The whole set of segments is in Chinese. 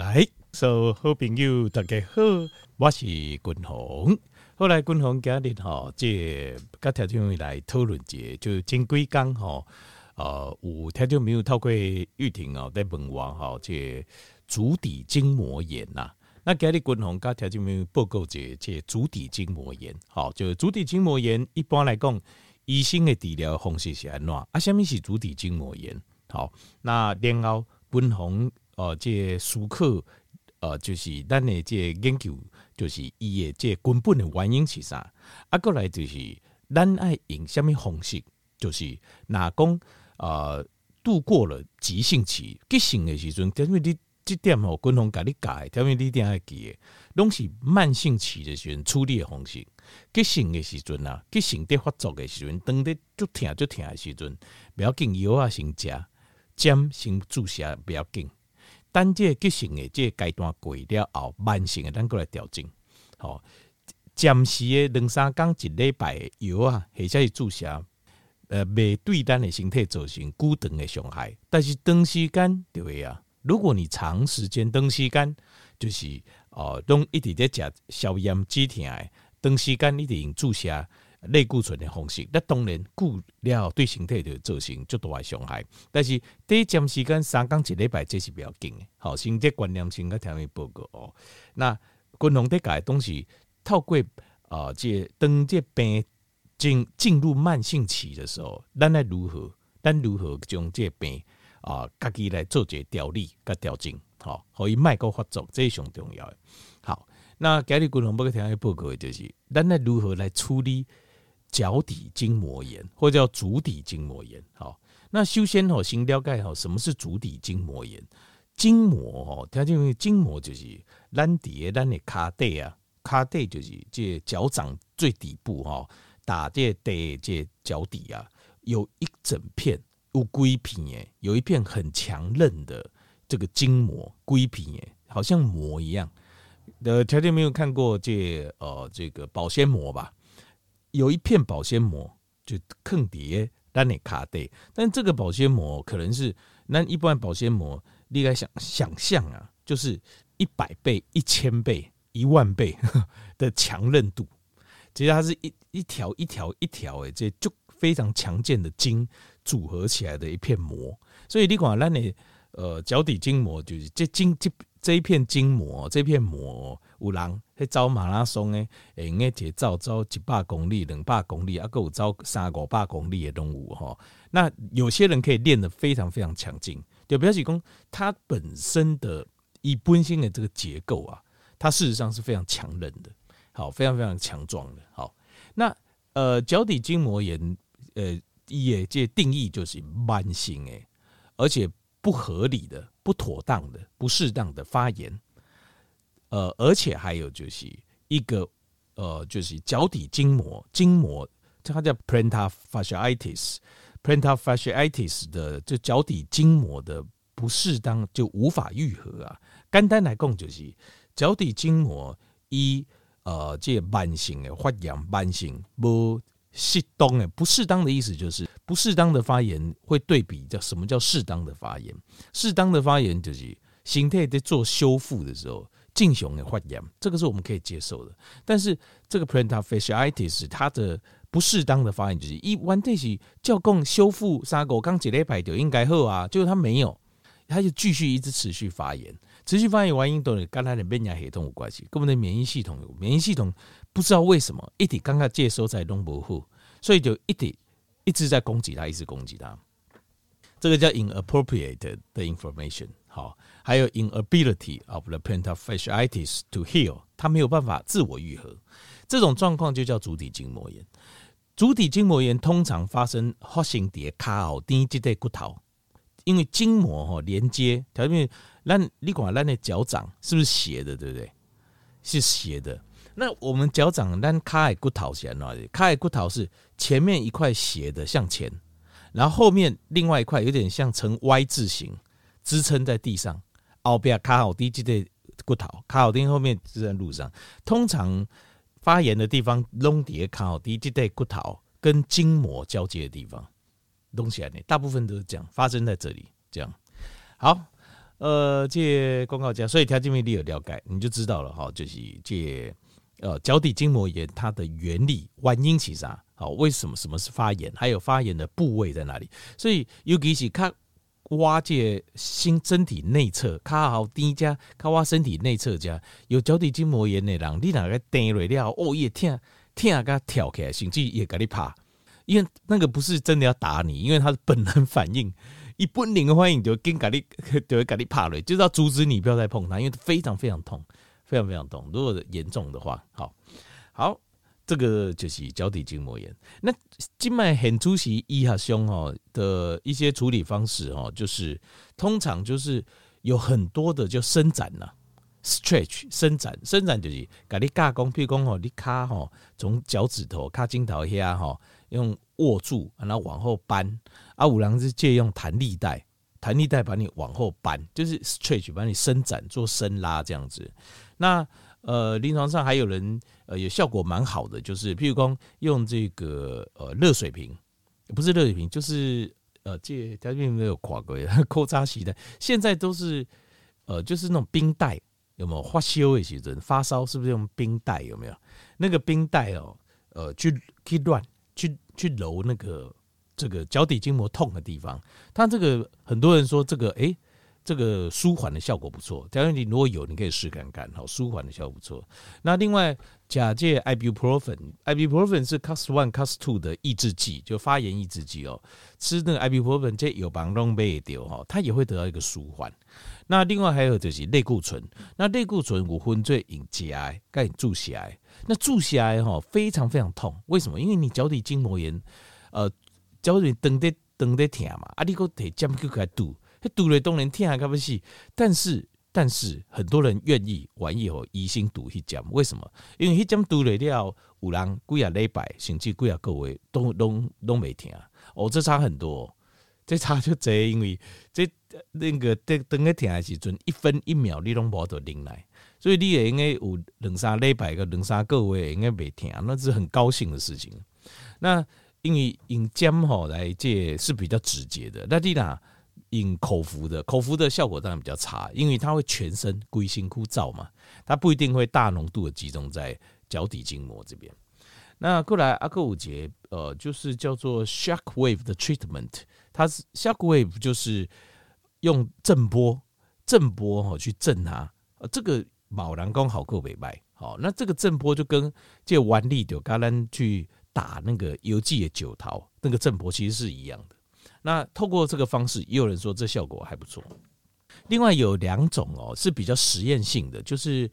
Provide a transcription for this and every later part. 来，所有好朋友大家好，我是君鸿。后来君鸿今日吼，即甲听众来讨论者，就前几工吼，有听众朋友透过玉婷哦在问我吼，即足底筋膜炎呐。那今日君鸿甲听众朋友报告者，即足底筋膜炎，好，就足底筋膜炎一般来讲，医生的治疗方式是安怎？啊，什么是足底筋膜炎？好，那然后君鸿这舒克就是咱的这研究，就是伊的这根本的原因是啥？啊，过来就是咱爱用什么方式？就是哪讲度过了急性期，急性的时阵，因为你这点吼，君鸿甲你改，因为你点爱记的，拢是慢性期的时阵处理的方式。急性的时阵啊，急性在发作的时阵，当得就疼的时阵，不要紧药啊先食，针先注射不要紧。但这急性的这阶段过了后，慢性的咱过来调整。好，暂时的两三天一礼拜的药啊，或者是注射，未对咱的身体造成久长的伤害。但是长时间就会啊，如果你长时间长时间就是拢一直在吃消炎止疼的，长时间一直用注射类固醇的方式，那当然久了对身体就造成很大的伤害。但是短暂时间三天一礼拜这是不要紧的。好，先这观念先听你报告哦。那君鸿在讲的东西，透过这当这病进入慢性期的时候，咱如何将这病自己来做一个调理跟调整，好，可以卖个发作，这是上重要的。好，那今日君鸿要听你报告的就是，咱来如何来处理脚底筋膜炎，或者叫足底筋膜炎。好，那首先先了解什么是足底筋膜炎。筋膜听见没？筋膜就是咱底咱的脚底啊，脚底就是这脚掌最底部打这地这脚底啊，有一整片有规片的，有一片很强韧的这个筋膜规片的，好像膜一样。听见没有看过这个保鲜膜吧？有一片保鲜膜就放在咱的脚底，但这个保鲜膜可能是咱一般保鲜膜，你来想象啊，就是100倍、1000倍、10000倍的强韧度。其实它是一条的，这就非常强健的筋组合起来的一片膜。所以你看咱的脚底筋膜，就是这一片筋膜，这片膜有人去走马拉松的，用去走100公里、200公里，还有走300-500公里的动物哈。那有些人可以练得非常非常强劲，就表示说它本身的这个结构啊，它事实上是非常强韧的，好，非常非常强壮的。好，那脚底筋膜炎也这定义就是慢性的，而且不合理的、不妥当的、不适当的发炎，而且还有就是一个就是脚底筋膜，它叫 plantar fasciitis， 的这脚底筋膜的不适当就无法愈合啊。简单来讲就是脚底筋膜以这慢性的发炎，慢性无适当的不适当的意思就是。不适当的发炎会对比叫什么叫适当的发炎？适当的发炎就是身体在做修复的时候，正常的发炎，这个是我们可以接受的。但是这个 plantar fasciitis 它的不适当的发炎就是一完全是照讲修复3-5天一礼拜就应该好啊，结果它没有，它就继续一直持续发炎。持续发炎原因都是跟它的免疫系统有关系，跟我们的免疫系统不知道为什么一直刚刚接收在都不好，所以就一直在攻击他，一直攻击他，这个叫 inappropriate 的 information。 好，还有 inability of the plantar fasciitis to heal， 他没有办法自我愈合，这种状况就叫足底筋膜炎。足底筋膜炎通常发生在脚后跟这块骨头，因为筋膜连接，你看我们的脚掌是不是斜的，对不对？是斜的。那我们脚掌，咱脚的骨头是安怎的？脚的骨头是前面一块斜的向前，然后后面另外一块有点像呈 Y 字形支撑在地上。后边脚后跟这个骨头，脚后跟后面支在路上。通常发炎的地方，拢在脚后跟这个骨头跟筋膜交接的地方，拢是安尼，大部分都是这样，发生在这里。这样好，这公告价，所以条件面你有了解，你就知道了哈，就是这脚底筋膜炎它的原理、原因是啥？好，为什么什么是发炎？还有发炎的部位在哪里？所以尤其是看挖这新身体内侧，卡好低加，卡挖身体内侧加有脚底筋膜炎的人，你哪个跌落了，哦也疼疼个跳起来，甚至也给你怕，因为那个不是真的要打你，因为它是本能反应。一本能的反应就跟给你怕了，就是要阻止你不要再碰它，因为非常非常痛，非常非常痛。如果严重的话，好，这个就是脚底筋膜炎。那静脉很出奇医学上的一些处理方式就是通常就是有很多的就伸展了、stretch 伸展就是给你架弓，譬如说你卡从脚趾头卡筋头下用握住，然后往后扳。阿五郎是借用弹力带把你往后扳，就是 stretch 把你伸展做伸拉这样子。那临床上还有人有效果蛮好的，就是譬如说用这个热水瓶，不是热水瓶，就是这条件没有垮过，扣扎洗的。现在都是就是那种冰袋，有没有发烧的时阵发烧是不是用冰袋？有没有那个冰袋去乱。去揉那个这个脚底筋膜痛的地方，它这个很多人说这个这个舒缓的效果不错。假如你如果有，你可以试看看，好，舒缓的效果不错。那另外，假借 ibuprofen 是 Class 1、Class 2 的抑制剂，就发炎抑制剂哦。吃那个 ibuprofen 这有帮弄被丢哈，它也会得到一个舒缓。那另外还有就是类固醇，那类固醇我分最引起来，该注起来。那注起来非常非常痛，为什么？因为你脚底筋膜炎，脚底疼得疼嘛，你个腿尖骨该堵，堵了当然疼啊，该不是？但是很多人愿意玩以后疑心堵一针，为什么？因为一针堵了了，有人几啊礼拜甚至几啊个月都没疼哦，这差很多哦。这差就多，因为这那个等个疼的时阵，一分一秒你拢无得忍耐，所以你也应该有2-3礼拜个2-3个月应该袂疼，那是很高兴的事情。那因为用针来这是比较直接的，那你哪用口服的效果当然比较差，因为它会全身规身枯燥嘛，它不一定会大浓度的集中在脚底筋膜这边。那过来还有一个就是叫做 shock wave 的 treatment。它 shock wave 就是用震波去震它，这个毛囊刚好够北白，好，那这个震波就跟这腕力就跟咱去打那个邮寄的酒桃，那个震波其实是一样的。那透过这个方式，也有人说这效果还不错。另外有2种是比较实验性的，就是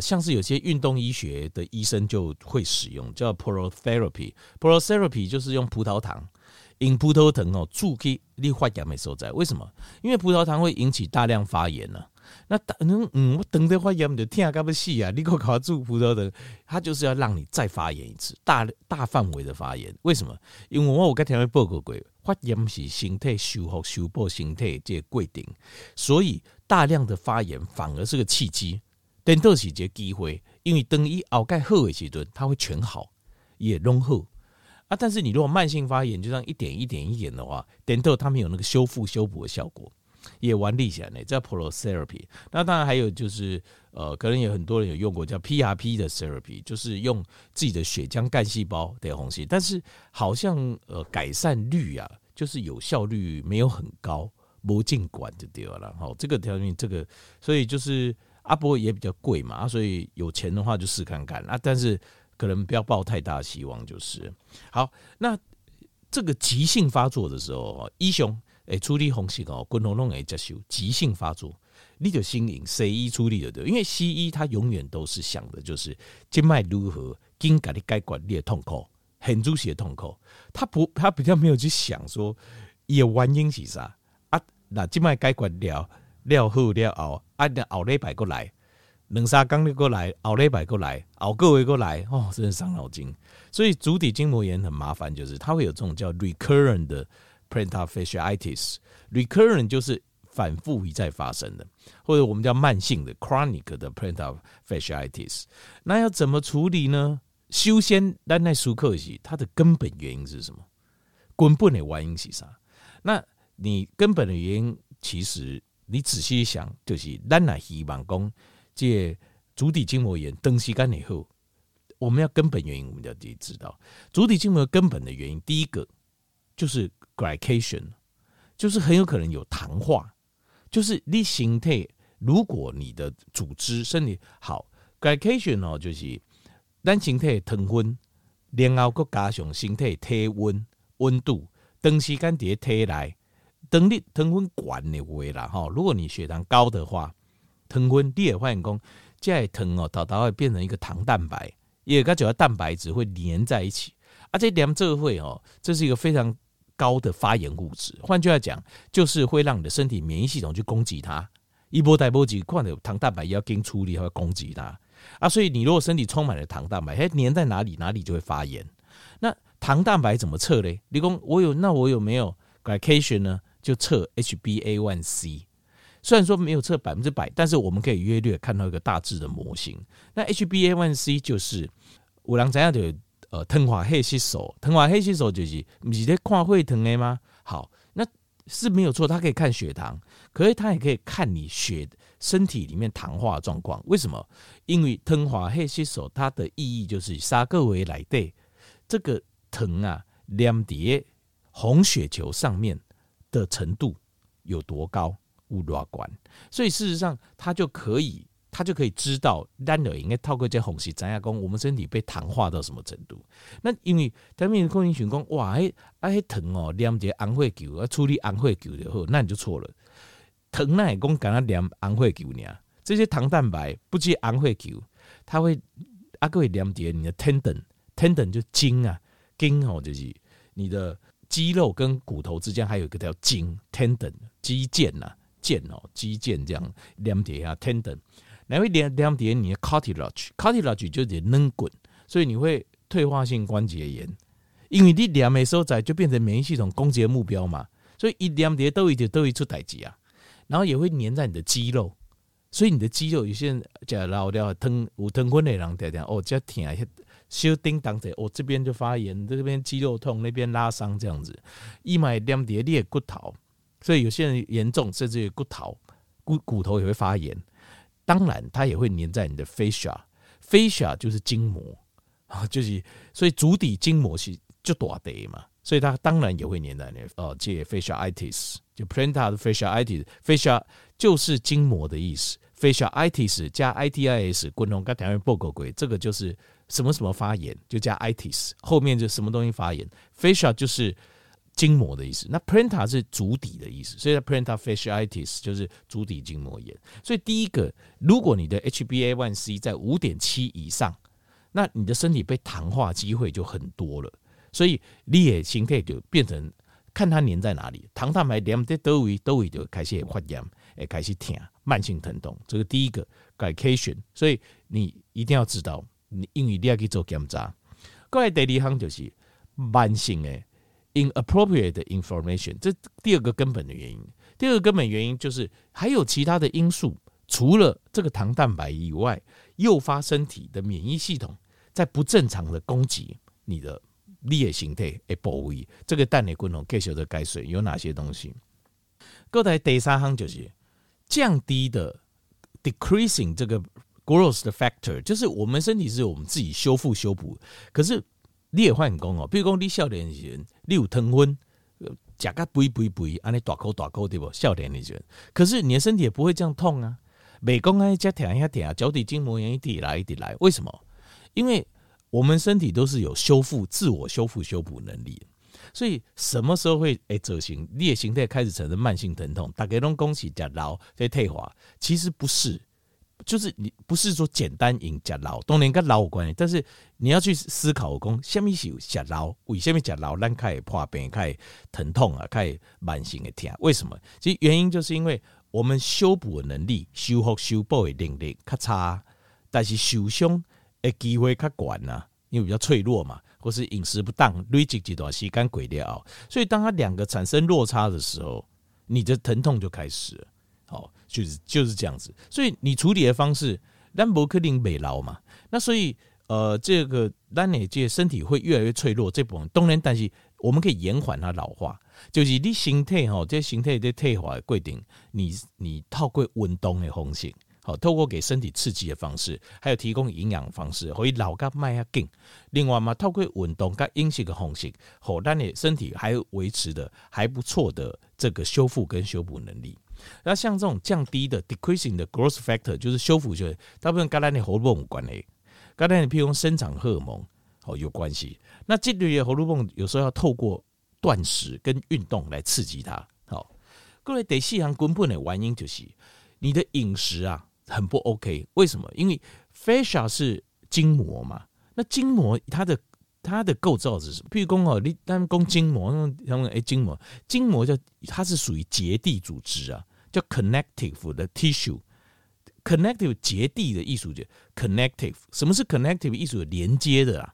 像是有些运动医学的医生就会使用，叫 Prolotherapy。Prolotherapy 就是用葡萄糖。因葡萄糖注去你发炎的所在，为什么？因为葡萄糖会引起大量发炎啊。那我等的发炎就痛到要死啊！你又给我注葡萄糖，它就是要让你再发炎一次，大范围的发炎。为什么？因为我有跟你报告过，发炎是身体修补身体这个过程，所以大量的发炎反而是个契机，颠倒是一个机会，因为当它后盖好的时候，它会全好，也拢好。但是你如果慢性发炎，就这样一点的话，等到它没有那个修补的效果，也玩力起来呢，叫 Prolotherapy。那当然还有就是可能有很多人有用过叫 PRP 的 therapy， 就是用自己的血浆干细胞的红细，但是好像改善率啊，就是有效率没有很高，没尽管就对了。好，这个条件所以就是不过也比较贵嘛，所以有钱的话就试看看啊，但是。可能不要抱太大的希望，就是好。那这个急性发作的时候，医生处理风湿滚龙龙会接受急性发作，你就先用西医处理就对了，因为西医它永远都是想的就是静脉如何紧给你解决你的痛苦，很主席的痛苦，他比较没有去想说它的原因是啥啊？那静脉解决了好了后，后礼拜过来。2-3天你过来，后礼拜过来，后个月过来，真的伤脑筋。所以足底筋膜炎很麻烦，就是它会有这种叫 recurrent 的 plantar fasciitis。recurrent 就是反复一再发生的，或者我们叫慢性的 chronic 的 plantar fasciitis。那要怎么处理呢？首先，咱来思考一下它的根本原因是什么？根本的原因是啥？那你根本的原因其实你仔细想，就是咱来希望讲，这足底筋膜炎长时间以后，我们要根本原因，我们要自己知道。足底筋膜根本的原因，第一个就是 glycation， 就是很有可能有糖化，就是你身体如果你的组织身体好 glycation 哦，就是咱身体糖分，然后佮加上身体体温温度，长时间伫体内。等你糖分高的话啦，如果你血糖高的话，糖分你也发现说这些糖喔，它会变成一个糖蛋白，也跟这些蛋白质会连在一起，啊，这连这会喔，这是一个非常高的发炎物质。换句话讲，就是会让你的身体免疫系统去攻击它，一波带波及，看到糖蛋白也要跟处理，要攻击它啊。所以你如果身体充满了糖蛋白，它黏在哪里，哪里就会发炎。那糖蛋白怎么测呢？你说我有没有 glycation 呢？就测 HbA1c， 虽然说没有测 100%， 但是我们可以约略看到一个大致的模型。那 HbA1c 就是有人知道就是糖化黑色素，糖化黑色素就是不是在看血糖的吗？好，那是没有错，它可以看血糖，可是它也可以看你身体里面糖化的状况。为什么？因为糖化黑色素它的意义就是三个月里面这个糖啊黏在红血球上面的程度有多高，有多高，所以事实上它就可以知道咱就应该透过这红色知道我们身体被糖化到什么程度。那因为他们可能想说哇，那糖喔黏在红血球，处理红血球就好，那你就错了。糖怎么会说只有黏红血球而已？这些糖蛋白不止红血球，它会还会黏在你的 tendon 就筋啊，筋喔就是你的肌肉跟骨头之间还有一个叫筋 tendon 肌腱啊，腱哦，肌腱这样连接啊 tendon， 然后连接你的 cartilage，cartilage 就是软骨，所以你会退化性关节炎，因为你连的所在就变成免疫系统攻击的目标嘛，所以一连接都一出代志啊，然后也会粘在你的肌肉，所以你的肌肉有些人吃老了疼，有疼昏的人常常哦，这疼啊。小叮当者，我这边就发炎，这边肌肉痛，那边拉伤这样子，一买两叠裂骨头，所以有些人严重甚至有骨头也会发炎。当然，它也会粘在你的 fascia 就是筋膜就是所以足底筋膜是就大块嘛，所以它当然也会粘在你的这 fasciitis， 就 plantar fasciitis，fascia 就是筋膜的意思 ，fasciitis 加 itis， 共同跟台湾报告过，这个就是。什么什么发炎就加 itis， 后面就什么东西发炎 ，fascia 就是筋膜的意思，那 plantar 是足底的意思，所以 plantar fasciitis 就是足底筋膜炎。所以第一个，如果你的 HbA1c 在 5.7 以上，那你的身体被糖化机会就很多了，所以你的身体就变成看它黏在哪里，糖蛋白黏在哪里，哪里就开始发炎，会开始痛，慢性疼痛。这个第一个 glycation， 所以你一定要知道。因为你要去做检查，再来第二项就是慢性的 inappropriate inflammation， 这第二个根本的原因。第二个根本原因就是还有其他的因素，除了这个糖蛋白以外，诱发身体的免疫系统在不正常的攻击你的身体的部位。这个等下我们继续解释有哪些东西。再来第三项就是降低的 decreasing 这个。growth 的 factor 就是我们身体是我们自己修补，可是你也发现说比如说你少年的时候你有糖分吃到肥这样大口对不对？少年的时候可是你的身体也不会这样痛啊，不会说这样痛脚底筋膜炎一直来，为什么？因为我们身体都是有自我修复能力，所以什么时候会造成你的身体开始产生慢性疼痛？大家都说是吃老在退化，其实不是，就是你不是说简单饮吃老，当然跟老有关系，但是你要去思考说什么是吃老，为什么吃老我们开始破病，开始疼痛啊，开始慢性的痛，为什么？其实原因就是因为我们修补的能力，修补的能力比较差，但是受伤的机会比较高啊，因为比较脆弱嘛，或是饮食不当累积一段时间过了，所以当它两个产生落差的时候，你的疼痛就开始了。好，就是这样子，所以你处理的方式，咱不可能袂老嘛。那所以这个咱的这身体会越来越脆弱，这部分当然，但是我们可以延缓它老化，就是你身体吼，这身体在退化的过程，你透过运动的方式，好，透过给身体刺激的方式，还有提供营养方式，可以老甲慢下紧。另外嘛，透过运动甲饮食的方式，好，咱的身体还维持的还不错的这个修复跟修补能力。那像这种降低的 decreasing 的 growth factor， 就是修复就大部分跟咱的荷尔蒙有关系，跟咱的譬如生长荷尔蒙。有关系。那这类的荷尔蒙有时候要透过断食跟运动来刺激它。好，各位第四项根本的原因就是你的饮食啊很不 OK。为什么？因为 fascia 是筋膜嘛，那筋膜它的构造是什么？譬如说你讲筋膜，筋膜它是属于结缔组织啊，叫 connective 的 tissue。connective 结缔的意思就是 connective， 什么是 connective 意思？连接的啦。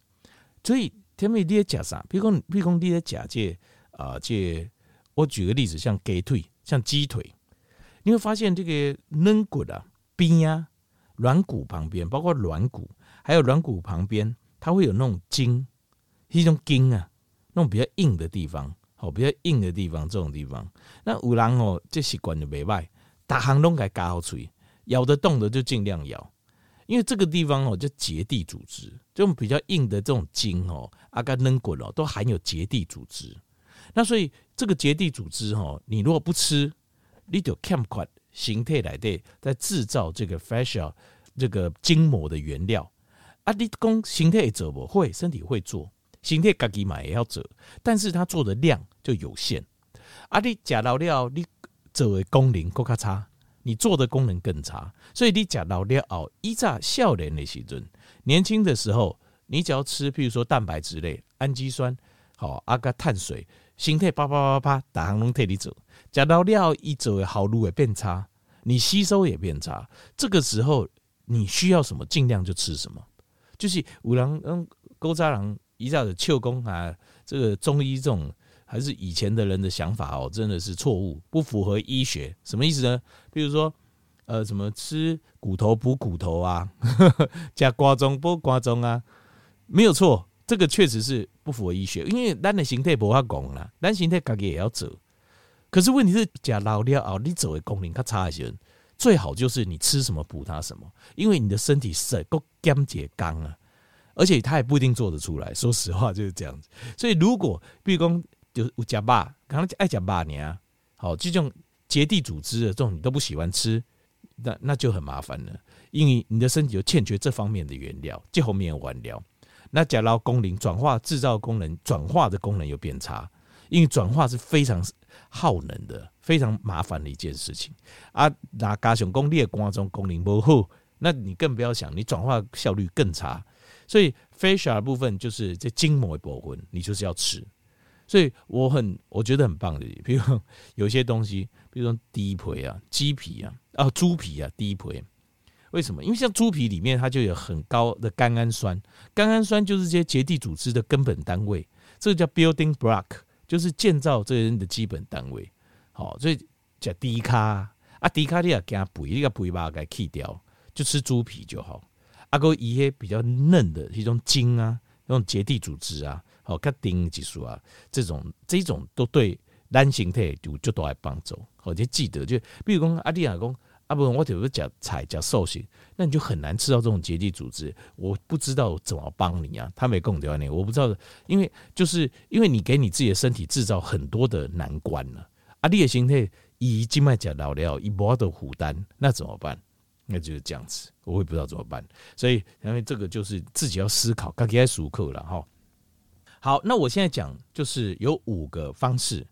所以，他们你在吃啥？比如讲你在吃这，我举个例子，像鸡腿，像鸡腿，你会发现这个软骨啊、边啊、软骨旁边，包括软骨，还有软骨旁边，它会有那种筋，一种筋啊，那种比较硬的地方，好，比较硬的地方，这种地方，那有人哦，这习惯就袂歹，大行拢该夹好嘴，咬得动的就尽量咬。因为这个地方就结缔组织，这种比较硬的这种筋啊跟软骨都含有结缔组织。那所以这个结缔组织你如果不吃，你就欠缺形态来的在制造这个 fascia 这个筋膜的原料啊。你说形态做不会，身体会做，形态自己也要做，但是它做的量就有限啊。你吃到了，你做的功能更差。你做的功能更差，所以你吃老了后，以前少年的时阵，年轻的时候，你只要吃，譬如说蛋白质类、氨基酸，好啊个碳水，身体啪啪，大行拢替你做。吃老了后，伊做的好路也变差，你吸收也变差。这个时候你需要什么，尽量就吃什么。就是有人古早人以前就笑讲啊，这个中医这种。还是以前的人的想法哦，真的是错误，不符合医学。什么意思呢？比如说，什么吃骨头补骨头啊，加瓜中补瓜中啊，没有错，这个确实是不符合医学，因为咱的形态无法讲啦，咱形态自己也要做。可是问题是，吃老了后，你做的功能较差一些，最好就是你吃什么补它什么，因为你的身体是够减解刚啊，而且它也不一定做得出来。说实话就是这样子。所以如果比如说就有吃肉，可能爱吃肉而已，好，这种结缔组织的这种你都不喜欢吃， 那就很麻烦了，因为你的身体就欠缺这方面的原料，这后面原料，那假如功能转化制造功能转化的功能又变差，因为转化是非常耗能的，非常麻烦的一件事情啊。那加上说你的肝脏功能不好，那你更不要想，你转化效率更差，所以 fascia 的部分就是这筋膜的部分，你就是要吃。所以我觉得很棒的，比如有些东西，比如说低皮啊、鸡皮啊、猪皮啊、低皮，为什么？因为像猪皮里面它就有很高的甘氨酸，甘氨酸就是这些结缔组织的根本单位，这个叫 building block， 就是建造这人的基本单位。好，所以吃低卡啊，低卡你也给它补，你给它补把它给去掉，就吃猪皮就好。啊，够一些比较嫩的一种筋啊，那种结缔组织啊。好，较顶技术啊，这种都对咱身体有足大的帮助。好，就记得就，比如讲阿弟啊讲，啊不，我就是吃菜吃素食，那你就很难吃到这种结缔组织。我不知道怎么帮你啊，他没供掉你，我不知道，因为你给你自己的身体制造很多的难关了。阿弟的身体已经迈吃老了，一波的负担，那怎么办？那就是这样子，我也不知道怎么办。所以，因为这个就是自己要思考，自己要思考了哈。好，那我现在讲就是有五个方式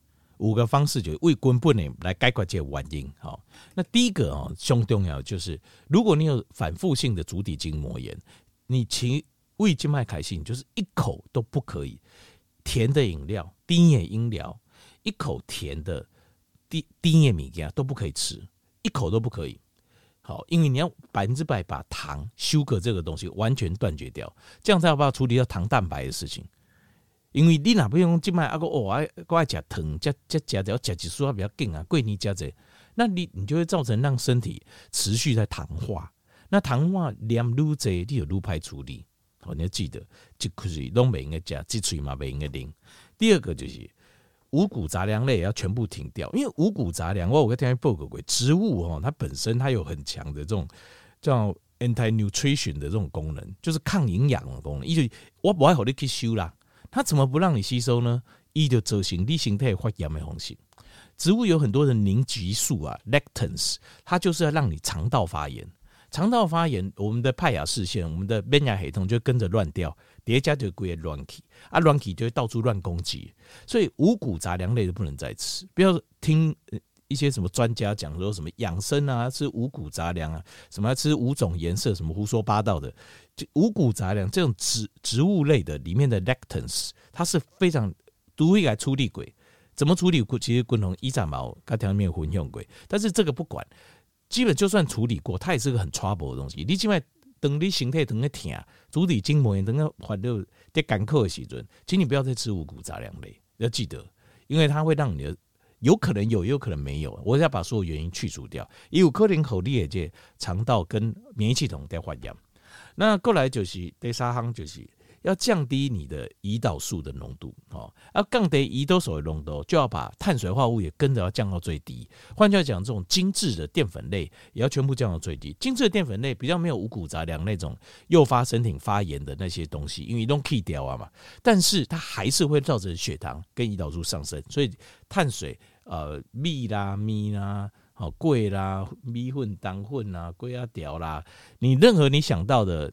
就是为根本的来解决这个原因。好，那第一个最重要就是，如果你有反复性的足底筋膜炎，你其胃静脉开心就是一口都不可以甜的饮料、低盐饮料，一口甜的低盐米羹都不可以吃，一口都不可以。好，因为你要100%把糖、sugar 这个东西完全断绝掉，这样才有办法处理到糖蛋白的事情。因为你若不用即卖啊个哦啊，我爱食糖，食一束啊比较紧啊，过年食者，那你就会造成让身体持续在糖化。那糖化量愈侪，你就愈歹处理。好，你要记得，一口水拢袂用个食，一嘴嘛袂用个啉。第二个就是五谷杂粮类也要全部停掉，因为五谷杂粮我有听报告过，植物、哦、它本身它有很强的这种叫 anti-nutrition 的这种功能，就是抗营养的功能。它就是我不爱让你去收啦，它怎么不让你吸收呢？它就造成你身体发炎的方式。植物有很多的凝集素啊 ，lectins， 它就是要让你肠道发炎。肠道发炎，我们的派雅视线，我们的免疫系统就跟着乱掉，叠加就归乱起，啊乱起就会到处乱攻击，所以五谷杂粮类都不能再吃。不要听一些什么专家讲说什么养生啊，吃五谷杂粮啊，什么要吃五种颜色，什么胡说八道的。五谷杂粮这种 植物类的里面的 lectins， 它是非常独立来处理鬼，怎么处理其实滚同一炸毛跟条面混用鬼，但是这个不管。基本就算处理过，它也是个很 trouble 的东西。你现在等你身体等个疼，足底筋膜炎等个患到在干咳的时阵，请你不要再吃五谷杂粮类，要记得，因为它会让你的有可能有，也有可能没有。我要把所有原因去除掉，也有可能口裂这肠道跟免疫系统在发炎。那过来就是第三项就是要降低你的胰岛素的浓度哦，要降低胰岛素的浓度，就要把碳水化合物也跟着要降到最低。换句话讲，这种精致的淀粉类也要全部降到最低。精致的淀粉类比较没有五谷杂粮那种诱发身体发炎的那些东西，因为都去掉啊嘛。但是它还是会造成血糖跟胰岛素上升，所以碳水米啦、米啦、好粿啦、米混、糖混啦、粿啊条啦，你任何你想到的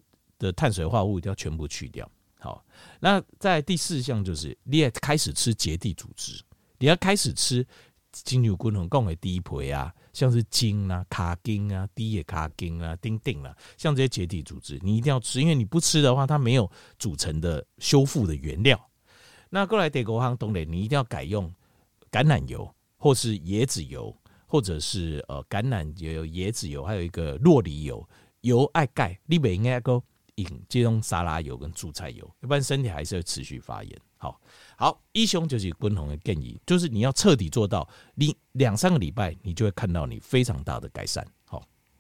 碳水化合物都要全部去掉。好，那在第四项就是你也开始吃结缔组织，你要开始吃金牛骨头讲的第一培啊，像是筋啊、卡筋啊、低也卡筋啊、丁丁啦、啊，像这些结缔组织，你一定要吃，因为你不吃的话，它没有组成的修复的原料。那过来第五项，当然你一定要改用橄榄油或是椰子油，或者是橄榄油、椰子油，还有一个酪梨油，油爱钙，你不应该讲。这种沙拉油跟蔬菜油，要不然身体还是会持续发炎。好，以上就是滚红的建议，就是你要彻底做到，你2-3个礼拜，你就会看到你非常大的改善。